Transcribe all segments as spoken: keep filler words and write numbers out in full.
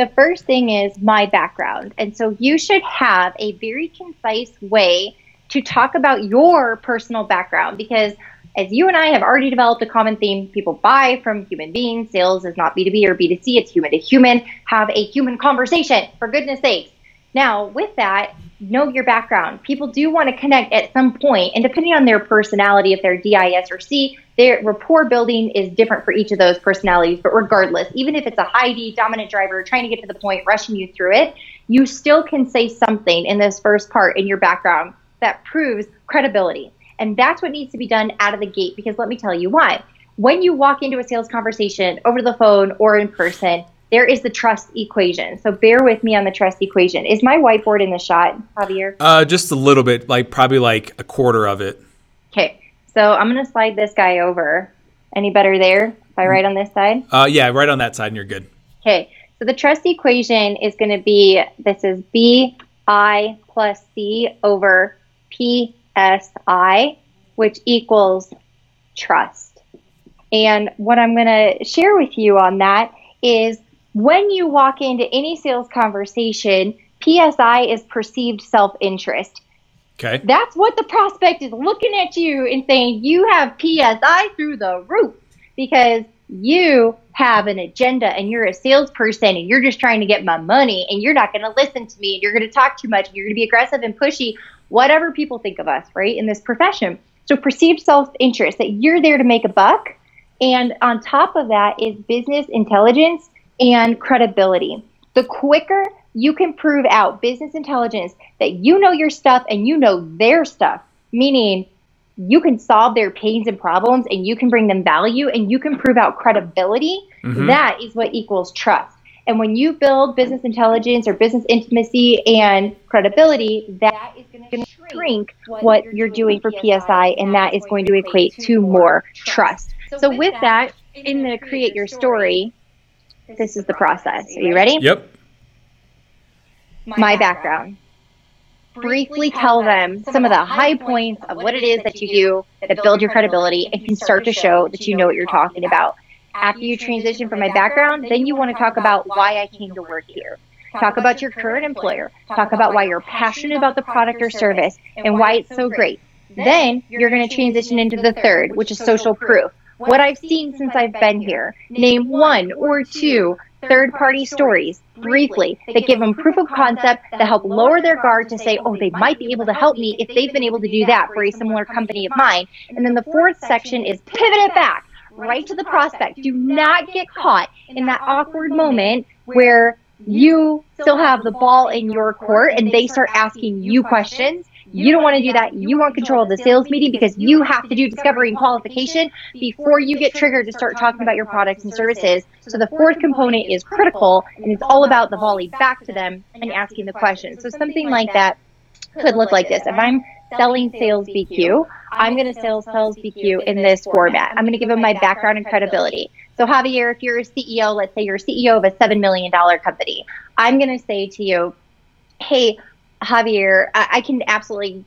the first thing is my background. And so you should have a very concise way to talk about your personal background, because as you and I have already developed a common theme, people buy from human beings. Sales is not B to B or B to C, it's human to human. Have a human conversation, for goodness sakes. Now, with that, know your background. People do want to connect at some point, and depending on their personality, if they're D I S or C, their rapport building is different for each of those personalities. But regardless, even if it's a high D dominant driver trying to get to the point, rushing you through it, you still can say something in this first part in your background that proves credibility. And that's what needs to be done out of the gate, because let me tell you why. When you walk into a sales conversation over the phone or in person, there is the trust equation. So bear with me on the trust equation. Is my whiteboard in the shot, Javier? Uh, just a little bit, like probably like a quarter of it. Okay, so I'm gonna slide this guy over. Any better there? If I write on this side? Uh, yeah, right on that side and you're good. Okay, so the trust equation is gonna be, this is B I plus C over P S I, which equals trust. And what I'm gonna share with you on that is, when you walk into any sales conversation, P S I is perceived self-interest. Okay. That's what the prospect is looking at you and saying, you have P S I through the roof because you have an agenda and you're a salesperson and you're just trying to get my money and you're not going to listen to me and you're going to talk too much and you're going to be aggressive and pushy, whatever people think of us, right, in this profession. So perceived self-interest, that you're there to make a buck. And on top of that is business intelligence and credibility. The quicker you can prove out business intelligence, that you know your stuff and you know their stuff, meaning you can solve their pains and problems and you can bring them value and you can prove out credibility, mm-hmm. that is what equals trust. And when you build business intelligence or business intimacy and credibility, that is going to shrink what you're doing for P S I, and that is going to equate to more trust. So with that, in the Create Your Story, this is the process. Are you ready? Yep. My background. Briefly tell them some of the high points of what it is that you do that build your credibility and can start to show that you know what you're talking about. After you transition from my background, then you want to talk about why I came to work here. Talk about your current employer. Talk about why you're passionate about the product or service and why it's so great. Then you're going to transition into the third, which is social proof. What I've seen since I've been here. Name one or two third-party stories, briefly, that give them proof of concept, that help lower their guard to say, oh, they might be able to help me if they've been able to do that for a similar company of mine. And then the fourth section is pivot it back, right to the prospect. Do not get caught in that awkward moment where you still have the ball in your court and they start asking you questions. You don't want to do that. You want control of the sales meeting because you have to do discovery and qualification before you get triggered to start talking about your products and services. So the fourth component is critical, and it's all about the volley back to them and asking the questions. So something like that could look like this. If I'm selling Sales B Q, I'm going to sell Sales B Q in this format. I'm going to give them my background and credibility. So Javier, if you're a C E O, let's say you're C E O of a seven million dollars company, I'm going to say to you, hey, Javier, I can absolutely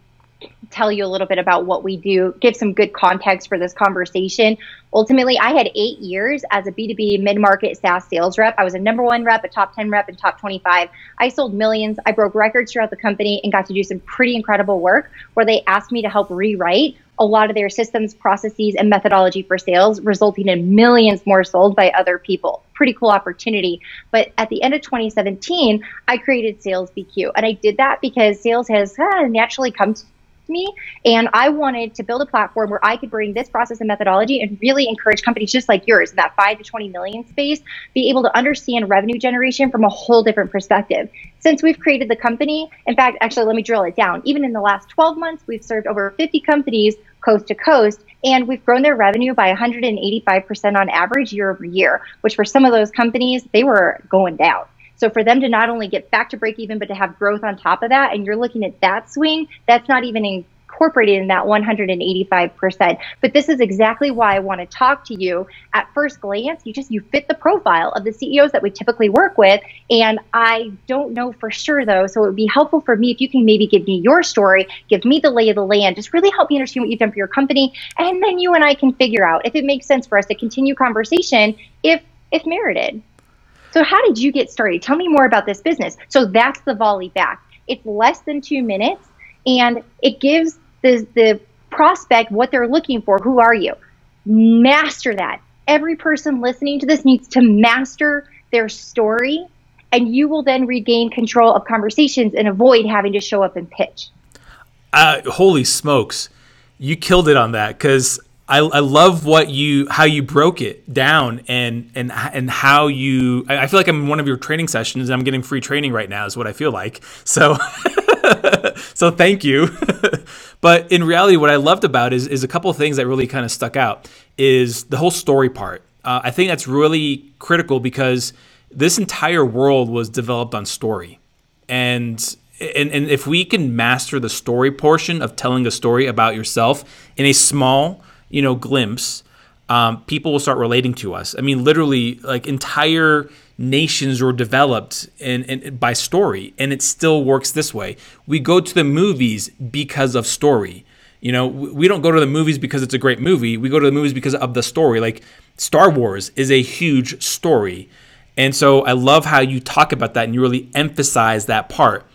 tell you a little bit about what we do, give some good context for this conversation. Ultimately, I had eight years as a B to B mid-market SaaS sales rep. I was a number one rep, a top ten rep, and top twenty-five. I sold millions. I broke records throughout the company and got to do some pretty incredible work where they asked me to help rewrite a lot of their systems, processes, and methodology for sales, resulting in millions more sold by other people. Pretty cool opportunity. But at the end of twenty seventeen, I created Sales B Q. And I did that because sales has ah, naturally come to me. And I wanted to build a platform where I could bring this process and methodology and really encourage companies just like yours, that five to twenty million space, be able to understand revenue generation from a whole different perspective. Since we've created the company, in fact, actually, let me drill it down. Even in the last twelve months, we've served over fifty companies coast to coast, and we've grown their revenue by one hundred eighty-five percent on average year over year, which for some of those companies, they were going down. So for them to not only get back to break even, but to have growth on top of that, and you're looking at that swing, that's not even incorporated in that one hundred eighty-five percent. But this is exactly why I want to talk to you. At first glance, you just, you fit the profile of the C E Os that we typically work with. And I don't know for sure though. So it would be helpful for me if you can maybe give me your story, give me the lay of the land, just really help me understand what you've done for your company. And then you and I can figure out if it makes sense for us to continue conversation if, if merited. So how did you get started? Tell me more about this business. So that's the volley back. It's less than two minutes, and it gives the, the prospect what they're looking for. Who are you? Master that. Every person listening to this needs to master their story, and you will then regain control of conversations and avoid having to show up and pitch. Uh, holy smokes. You killed it on that, because I, I love what you how you broke it down and and and how you. I feel like I'm in one of your training sessions, and I'm getting free training right now is what I feel like. So so thank you. But in reality, what I loved about is is a couple of things that really kind of stuck out is the whole story part. Uh, I think that's really critical, because this entire world was developed on story, and. And, and if we can master the story portion of telling a story about yourself in a small, you know, glimpse, um, people will start relating to us. I mean, literally, like entire nations were developed in, in, by story, and it still works this way. We go to the movies because of story. You know, we don't go to the movies because it's a great movie. We go to the movies because of the story. Like Star Wars is a huge story. And so I love how you talk about that and you really emphasize that part.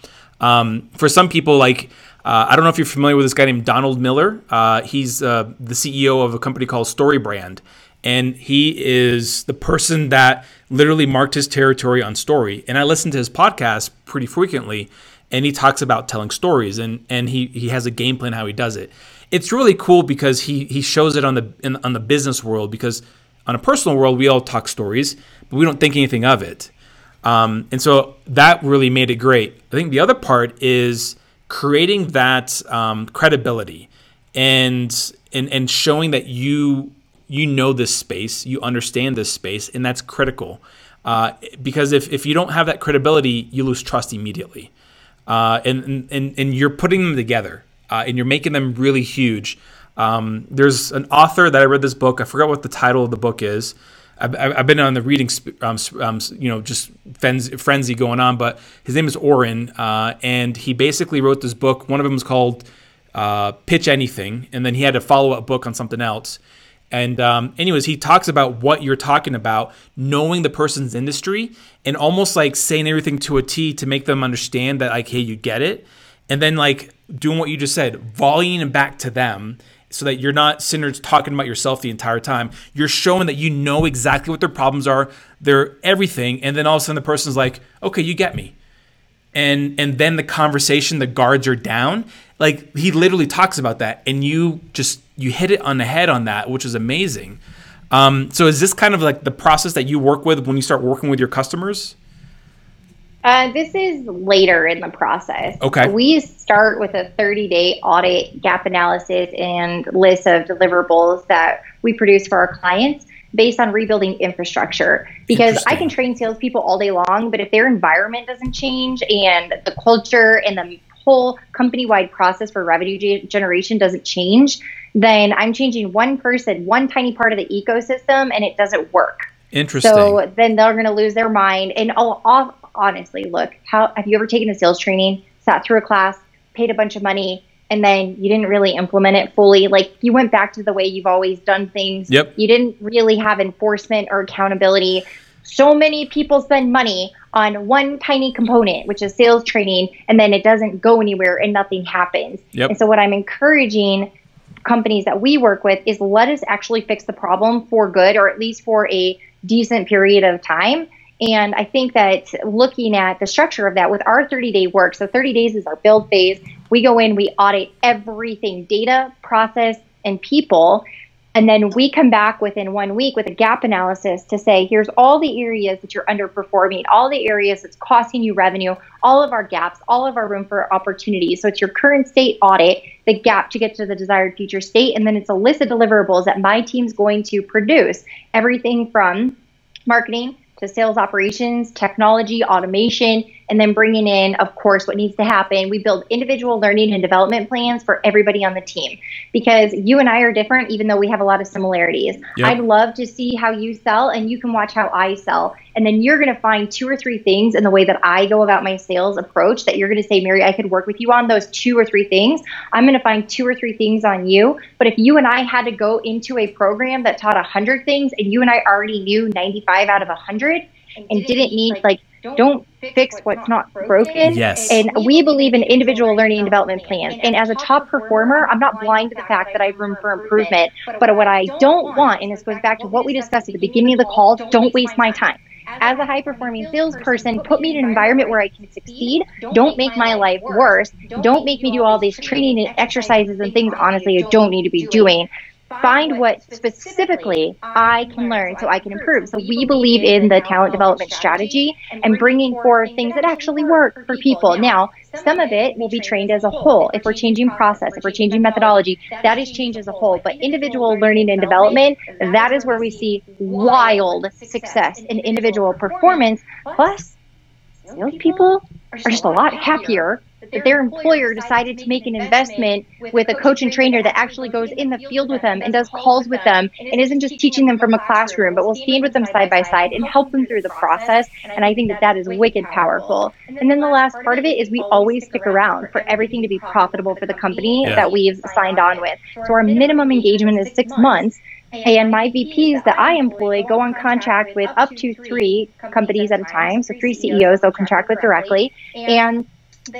Um, for some people, like, uh, I don't know if you're familiar with this guy named Donald Miller. Uh, he's uh, the C E O of a company called StoryBrand, and he is the person that literally marked his territory on story. And I listen to his podcast pretty frequently, and he talks about telling stories, and, and he, he has a game plan how he does it. It's really cool because he he shows it on the in, on the business world, because on a personal world, we all talk stories, but we don't think anything of it. Um, and so that really made it great. I think the other part is creating that um, credibility and, and and showing that you you know this space, you understand this space, and that's critical. Uh, because if, if you don't have that credibility, you lose trust immediately. Uh, and, and, and you're putting them together uh, and you're making them really huge. Um, there's an author that I read this book. I forgot what the title of the book is. I've been on the reading, um, um, you know, just frenzy going on, but his name is Oren, uh, and he basically wrote this book. One of them was called uh, Pitch Anything, and then he had a follow-up book on something else. And um, anyways, he talks about what you're talking about, knowing the person's industry, and almost like saying everything to a T to make them understand that, like, hey, you get it, and then like doing what you just said, volleying it back to them, so that you're not sinners talking about yourself the entire time. You're showing that you know exactly what their problems are, their everything, and then all of a sudden the person's like, okay, you get me. And and then the conversation, the guards are down. Like, he literally talks about that, and you just, you hit it on the head on that, which is amazing. Um, so is this kind of like the process that you work with when you start working with your customers? Uh, this is later in the process. Okay. We start with a thirty-day audit, gap analysis, and list of deliverables that we produce for our clients based on rebuilding infrastructure. Because I can train salespeople all day long, but if their environment doesn't change and the culture and the whole company-wide process for revenue ge- generation doesn't change, then I'm changing one person, one tiny part of the ecosystem, and it doesn't work. Interesting. So then they're going to lose their mind. And all, all honestly, look, how have you ever taken a sales training, sat through a class, paid a bunch of money, and then you didn't really implement it fully? Like, you went back to the way you've always done things. Yep. You didn't really have enforcement or accountability. So many people spend money on one tiny component, which is sales training, and then it doesn't go anywhere and nothing happens. Yep. And so what I'm encouraging companies that we work with is, let us actually fix the problem for good, or at least for a decent period of time. And I think that looking at the structure of that with our thirty-day work, so thirty days is our build phase. We go in, we audit everything, data, process, and people. And then we come back within one week with a gap analysis to say, here's all the areas that you're underperforming, all the areas that's costing you revenue, all of our gaps, all of our room for opportunities. So it's your current state audit, the gap to get to the desired future state, and then it's a list of deliverables that my team's going to produce. Everything from marketing to sales operations, technology, automation, and then bringing in, of course, what needs to happen. We build individual learning and development plans for everybody on the team, because you and I are different, even though we have a lot of similarities. Yep. I'd love to see how you sell, and you can watch how I sell. And then you're going to find two or three things in the way that I go about my sales approach that you're going to say, Mary, I could work with you on those two or three things. I'm going to find two or three things on you. But if you and I had to go into a program that taught one hundred things, and you and I already knew ninety-five out of one hundred, and didn't need, like, don't fix what's not broken. Yes. And we believe in individual learning and development plans. And as a top performer, I'm not blind to the fact that I have room for improvement. But what I don't want, and this goes back to what we discussed at the beginning of the call, don't waste my time. As a high-performing salesperson, put me in an environment where I can succeed. Don't make my life worse. Don't make me do all these training and exercises and things, honestly, I don't need to be doing. Find what specifically I can learn so I can improve. So we believe in the talent development strategy and bringing forward things that actually work for people. Now, some of it will be trained as a whole. If we're changing process, if we're changing methodology, that is change as a whole. But individual learning and development, that is where we see wild success in individual performance. Plus, salespeople are just a lot happier that their employer decided to make an investment with a coach and trainer that actually goes in the field with them and does calls with them and isn't just teaching them from a classroom, but will stand with them side by side and help them through the process. And I think that that is wicked powerful. And then the last part of it is we always stick around for everything to be profitable for the company yeah. that we've signed on with. So our minimum engagement is six months. And my V Ps that I employ go on contract with up to three companies at a time. So three C E Os they'll contract with directly. And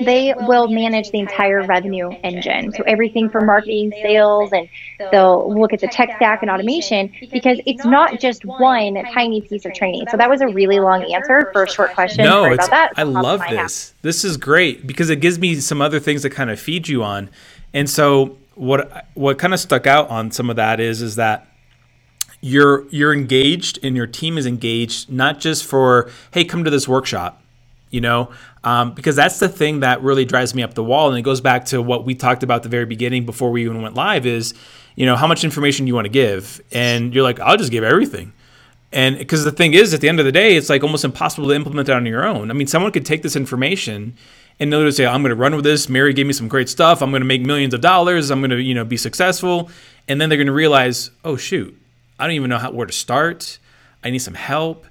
they will manage the entire revenue engine. So everything from marketing, sales, and they'll look at the tech stack and automation because it's not just one tiny piece of training. So that was a really long answer for a short question. No, Sorry about that. I love this. This is great because it gives me some other things to kind of feed you on. And so what what kind of stuck out on some of that is is that you're you're engaged and your team is engaged, not just for, hey, come to this workshop. You know, um, because that's the thing that really drives me up the wall. And it goes back to what we talked about at the very beginning before we even went live is, you know, how much information you want to give. And you're like, I'll just give everything. And because the thing is, at the end of the day, it's like almost impossible to implement it on your own. I mean, someone could take this information and they'll say, I'm going to run with this. Mary gave me some great stuff. I'm going to make millions of dollars. I'm going to, you know, be successful. And then they're going to realize, oh, shoot, I don't even know how, where to start. I need some help.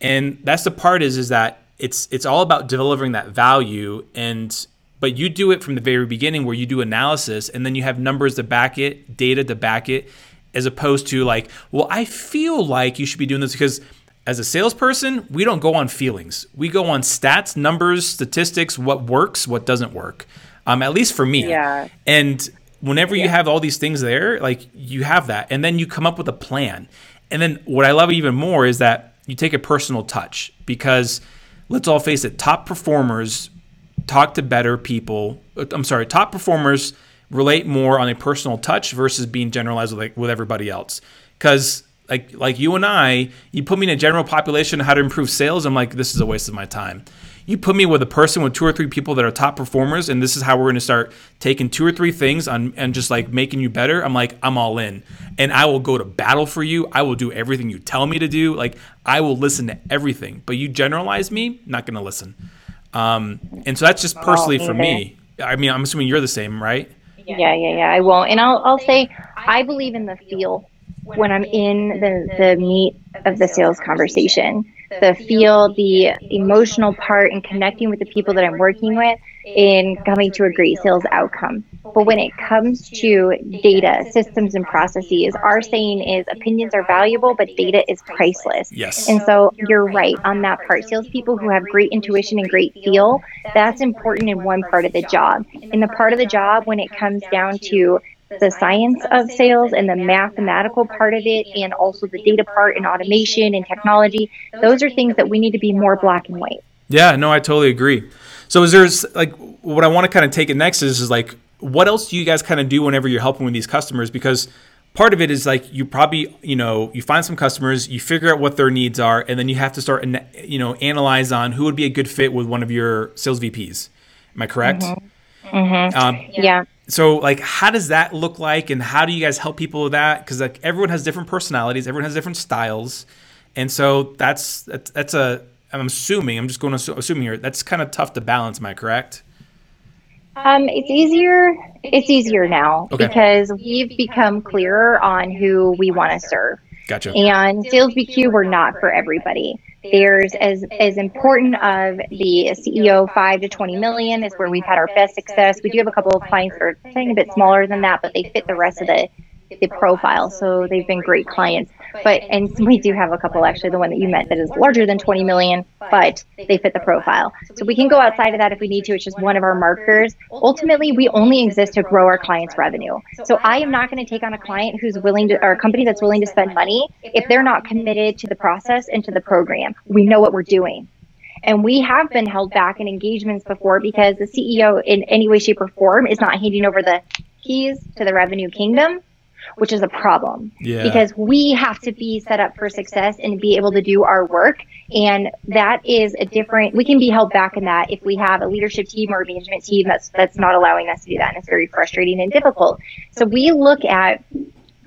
And that's the part is, is that It's it's all about delivering that value, and but you do it from the very beginning where you do analysis and then you have numbers to back it, data to back it, as opposed to like, well, I feel like you should be doing this because as a salesperson, we don't go on feelings. We go on stats, numbers, statistics, what works, what doesn't work, um, at least for me. Yeah. And whenever yeah. you have all these things there, like you have that, and then you come up with a plan. And then what I love even more is that you take a personal touch because let's all face it, top performers talk to better people. I'm sorry, top performers relate more on a personal touch versus being generalized with, like, with everybody else. Because like like you and I, you put me in a general population on how to improve sales, I'm like, this is a waste of my time. You put me with a person with two or three people that are top performers, and this is how we're going to start taking two or three things on, and just like making you better. I'm like, I'm all in. And I will go to battle for you. I will do everything you tell me to do. Like, I will listen to everything. But you generalize me, not going to listen. Um, and so that's just personally for me. I mean, I'm assuming you're the same, right? Yeah, yeah, yeah. I won't. And I'll, I'll say I believe in the feel when I'm in the, the meat of the sales conversation. The feel, the emotional part, and connecting with the people that I'm working with in coming to a great sales outcome. But when it comes to data, systems, and processes, our saying is opinions are valuable, but data is priceless. Yes. And so you're right on that part. Salespeople who have great intuition and great feel, that's important in one part of the job. In the part of the job when it comes down to the science of sales and the mathematical part of it, and also the data part and automation and technology, those are things that we need to be more black and white. Yeah, no, I totally agree. So is there's like, what I want to kind of take it next is, is like, what else do you guys kind of do whenever you're helping with these customers? Because part of it is like, you probably, you know, you find some customers, you figure out what their needs are, and then you have to start, you know, analyze on who would be a good fit with one of your sales V Ps. Am I correct? Mm-hmm. Mm-hmm. Um, yeah. yeah. So like, how does that look like, and how do you guys help people with that? Because like everyone has different personalities, everyone has different styles, and so that's that's, that's a I'm assuming I'm just going to assuming here that's kind of tough to balance. Am I correct? Um, it's easier. It's easier now okay. because we've become clearer on who we want to serve. Gotcha. And Sales B Q, we're not for everybody. There's as as important of the C E O five to twenty million is where we've had our best success. We do have a couple of clients that are something a bit smaller than that, but they fit the rest of the the profile. So they've been great clients. But and we do have a couple, actually, the one that you met that is larger than twenty million, but they fit the profile. So we can go outside of that if we need to. It's just one of our markers. Ultimately, we only exist to grow our clients' revenue. So I am not going to take on a client who's willing to, or a company that's willing to spend money if they're not committed to the process and to the program. We know what we're doing. And we have been held back in engagements before because the C E O in any way, shape, or form is not handing over the keys to the revenue kingdom, which is a problem. Yeah. Because we have to be set up for success and be able to do our work. And that is a different, we can be held back in that if we have a leadership team or a management team that's, that's not allowing us to do that. And it's very frustrating and difficult. So we look at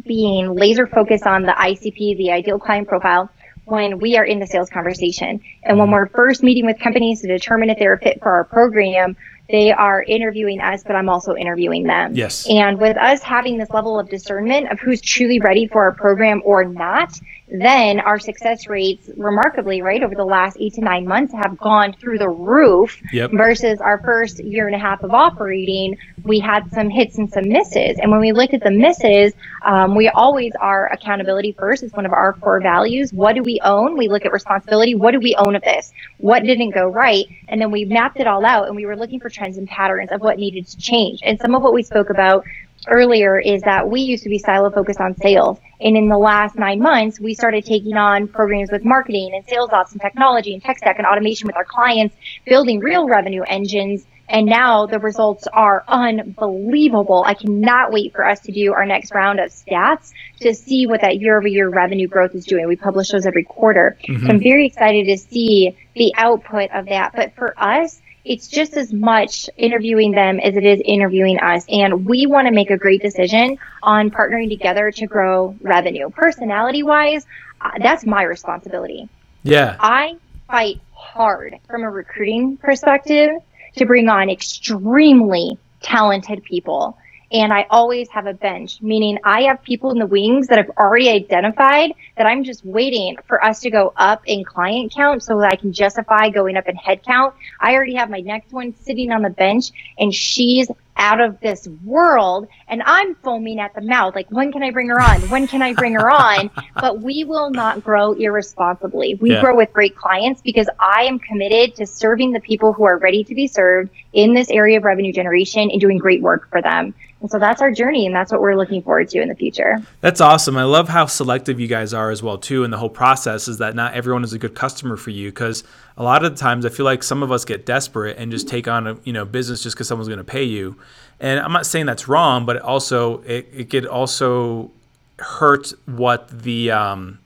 being laser focused on the I C P, the ideal client profile, when we are in the sales conversation. And when we're first meeting with companies to determine if they're a fit for our program, they are interviewing us, but I'm also interviewing them. Yes. And with us having this level of discernment of who's truly ready for our program or not, then our success rates remarkably, right, over the last eight to nine months have gone through the roof. Yep. Versus our first year and a half of operating, we had some hits and some misses. And when we looked at the misses, um, we always are accountability first. It's one of our core values. What do we own? We look at responsibility. What do we own of this? What didn't go right? And then we mapped it all out, and we were looking for trends and patterns of what needed to change. And some of what we spoke about earlier is that we used to be silo focused on sales. And in the last nine months, we started taking on programs with marketing and sales ops and technology and tech stack and automation with our clients, building real revenue engines. And now the results are unbelievable. I cannot wait for us to do our next round of stats to see what that year-over-year revenue growth is doing. We publish those every quarter. Mm-hmm. So I'm very excited to see the output of that. But for us, it's just as much interviewing them as it is interviewing us. And we want to make a great decision on partnering together to grow revenue. Personality-wise, uh, that's my responsibility. Yeah. I fight hard from a recruiting perspective to bring on extremely talented people. And I always have a bench, meaning I have people in the wings that I've already identified that I'm just waiting for us to go up in client count so that I can justify going up in head count. I already have my next one sitting on the bench, and she's out of this world, and I'm foaming at the mouth. Like, when can I bring her on? When can I bring her on? But we will not grow irresponsibly. We yeah. grow with great clients because I am committed to serving the people who are ready to be served in this area of revenue generation and doing great work for them. And so that's our journey, and that's what we're looking forward to in the future. That's awesome. I love how selective you guys are as well, too, and the whole process is that not everyone is a good customer for you, because a lot of the times I feel like some of us get desperate and just take on a you know business just because someone's going to pay you. And I'm not saying that's wrong, but it also it, it could also hurt what the um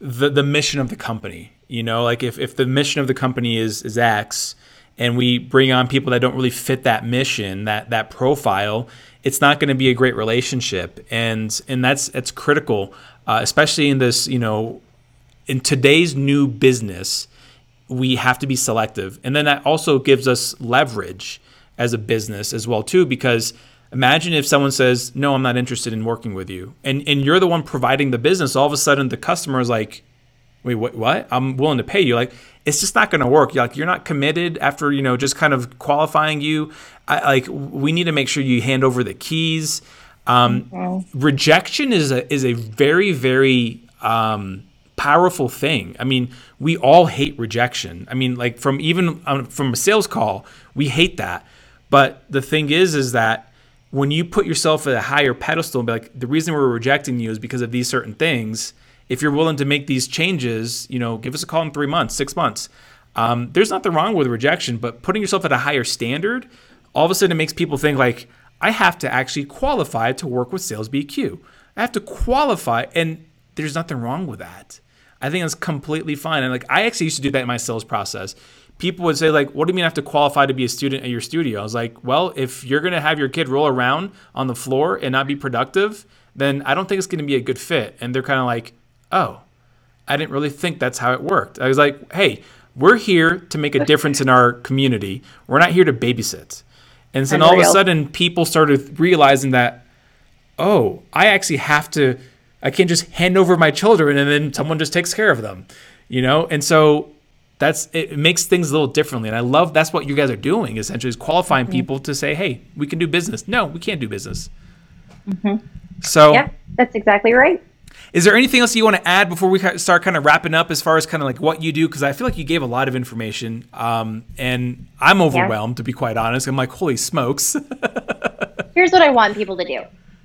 the the mission of the company. You know, like if if the mission of the company is is X, and we bring on people that don't really fit that mission, that that profile, it's not going to be a great relationship, and and that's that's critical, uh, especially in this you know, in today's new business, we have to be selective, and then that also gives us leverage as a business as well too, because imagine if someone says, no, I'm not interested in working with you, and and you're the one providing the business. All of a sudden, the customer is like, wait, what? What? I'm willing to pay you. Like, it's just not going to work. Like, you're not committed after, you know, just kind of qualifying you. I, like, we need to make sure you hand over the keys. Um, okay. Rejection is a is a very, very um, powerful thing. I mean, we all hate rejection. I mean, like from even um, from a sales call, we hate that. But the thing is, is that when you put yourself at a higher pedestal and be like, the reason we're rejecting you is because of these certain things. If you're willing to make these changes, you know, give us a call in three months, six months. Um, there's nothing wrong with rejection, but putting yourself at a higher standard, all of a sudden it makes people think like, I have to actually qualify to work with Sales B Q. I have to qualify, and there's nothing wrong with that. I think that's completely fine. And like, I actually used to do that in my sales process. People would say like, what do you mean I have to qualify to be a student at your studio? I was like, well, if you're gonna have your kid roll around on the floor and not be productive, then I don't think it's gonna be a good fit. And they're kind of like, oh, I didn't really think that's how it worked. I was like, hey, we're here to make a difference in our community. We're not here to babysit. And so all of a sudden people started realizing that, oh, I actually have to, I can't just hand over my children and then someone just takes care of them, you know? And so that's, it makes things a little differently. And I love, that's what you guys are doing essentially, is qualifying mm-hmm. people to say, hey, we can do business. No, we can't do business. Mm-hmm. So yeah, that's exactly right. Is there anything else you want to add before we start kind of wrapping up as far as kind of like what you do? Because I feel like you gave a lot of information, um, and I'm overwhelmed, yeah. to be quite honest. I'm like, holy smokes. Here's what I want people to do.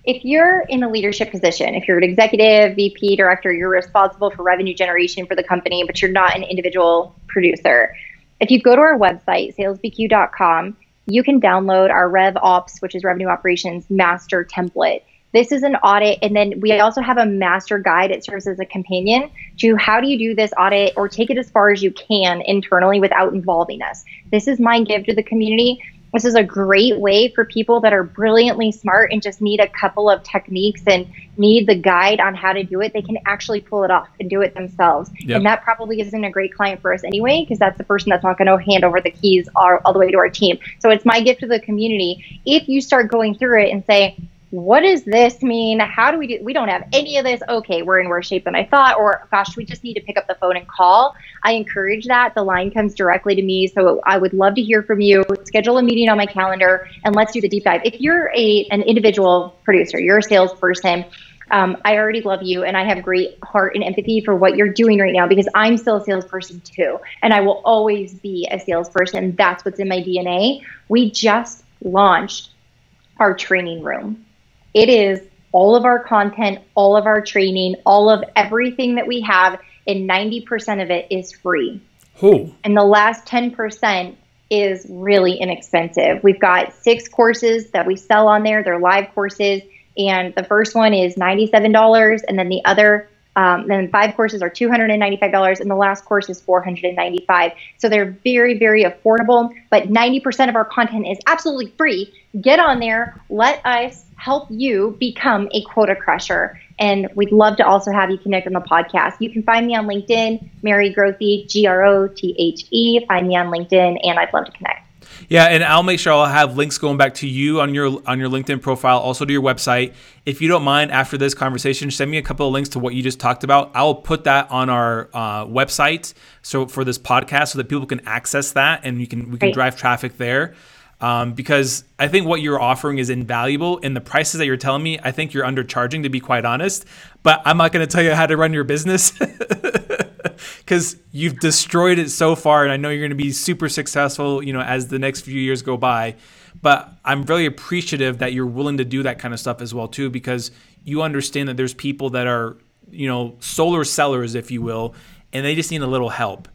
If you're in a leadership position, if you're an executive, V P, director, you're responsible for revenue generation for the company, but you're not an individual producer. If you go to our website, sales b q dot com, you can download our RevOps, which is Revenue Operations Master Template. This is an audit, and then we also have a master guide. It serves as a companion to how do you do this audit or take it as far as you can internally without involving us. This is my give to the community. This is a great way for people that are brilliantly smart and just need a couple of techniques and need the guide on how to do it. They can actually pull it off and do it themselves. Yep. And that probably isn't a great client for us anyway, because that's the person that's not going to hand over the keys all, all the way to our team. So it's my gift to the community. If you start going through it and say, what does this mean? How do we do? We don't have any of this. Okay, we're in worse shape than I thought. Or gosh, we just need to pick up the phone and call. I encourage that. The line comes directly to me. So I would love to hear from you. Schedule a meeting on my calendar and let's do the deep dive. If you're a an individual producer, you're a salesperson, um, I already love you. And I have great heart and empathy for what you're doing right now, because I'm still a salesperson too. And I will always be a salesperson. That's what's in my D N A. We just launched our training room. It is all of our content, all of our training, all of everything that we have, and ninety percent of it is free. Ooh. And the last ten percent is really inexpensive. We've got six courses that we sell on there. They're live courses, and the first one is ninety-seven dollars, and then the other Um, then five courses are two hundred ninety-five dollars, and the last course is four hundred ninety-five dollars. So they're very, very affordable, but ninety percent of our content is absolutely free. Get on there. Let us help you become a quota crusher. And we'd love to also have you connect on the podcast. You can find me on LinkedIn, Mary Grothe, G R O T H E. Find me on LinkedIn, and I'd love to connect. Yeah, and I'll make sure I'll have links going back to you on your on your LinkedIn profile, also to your website. If you don't mind, after this conversation, send me a couple of links to what you just talked about. I'll put that on our uh, website, so for this podcast, so that people can access that, and you can we can Great. drive traffic there. Um, because I think what you're offering is invaluable, and the prices that you're telling me, I think you're undercharging, to be quite honest. But I'm not going to tell you how to run your business. Because you've destroyed it so far, and I know you're going to be super successful, you know, as the next few years go by. But I'm really appreciative that you're willing to do that kind of stuff as well too, because you understand that there's people that are, you know, solar sellers, if you will, and they just need a little help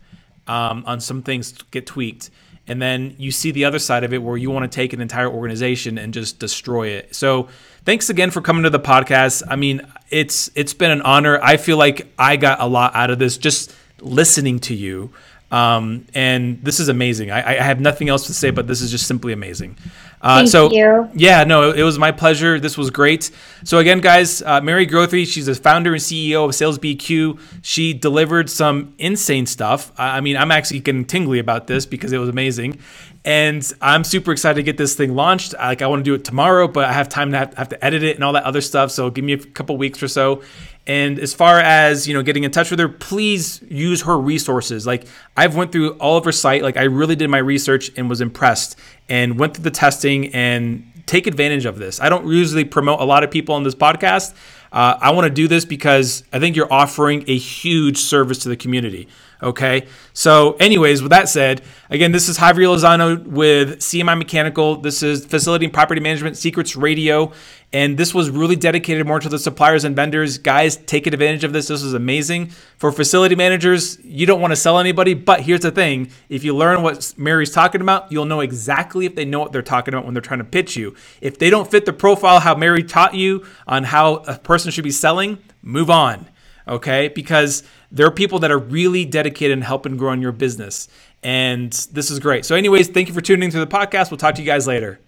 um, on some things to get tweaked. And then you see the other side of it where you want to take an entire organization and just destroy it. So thanks again for coming to the podcast. I mean, it's it's been an honor. I feel like I got a lot out of this just listening to you. Um, and this is amazing. I, I have nothing else to say, but this is just simply amazing. Uh, Thank so, you. Yeah, no, it was my pleasure. This was great. So again, guys, uh, Mary Grothe, she's the founder and C E O of Sales B Q. She delivered some insane stuff. I mean, I'm actually getting tingly about this because it was amazing. And I'm super excited to get this thing launched. Like, I want to do it tomorrow, but I have time to have, have to edit it and all that other stuff. So give me a couple weeks or so. And as far as, you know, getting in touch with her, please use her resources. Like, I've went through all of her site. Like, I really did my research and was impressed and went through the testing, and take advantage of this. I don't usually promote a lot of people on this podcast. Uh, I want to do this because I think you're offering a huge service to the community. Okay. So anyways, with that said, again, this is Javier Lozano with C M I Mechanical. This is Facility and Property Management Secrets Radio. And this was really dedicated more to the suppliers and vendors. Guys, take advantage of this. This is amazing. For facility managers, you don't want to sell anybody, but here's the thing. If you learn what Mary's talking about, you'll know exactly if they know what they're talking about when they're trying to pitch you. If they don't fit the profile, how Mary taught you on how a person should be selling, move on. Okay, because there are people that are really dedicated in helping grow in your business. And this is great. So anyways, thank you for tuning into the podcast. We'll talk to you guys later.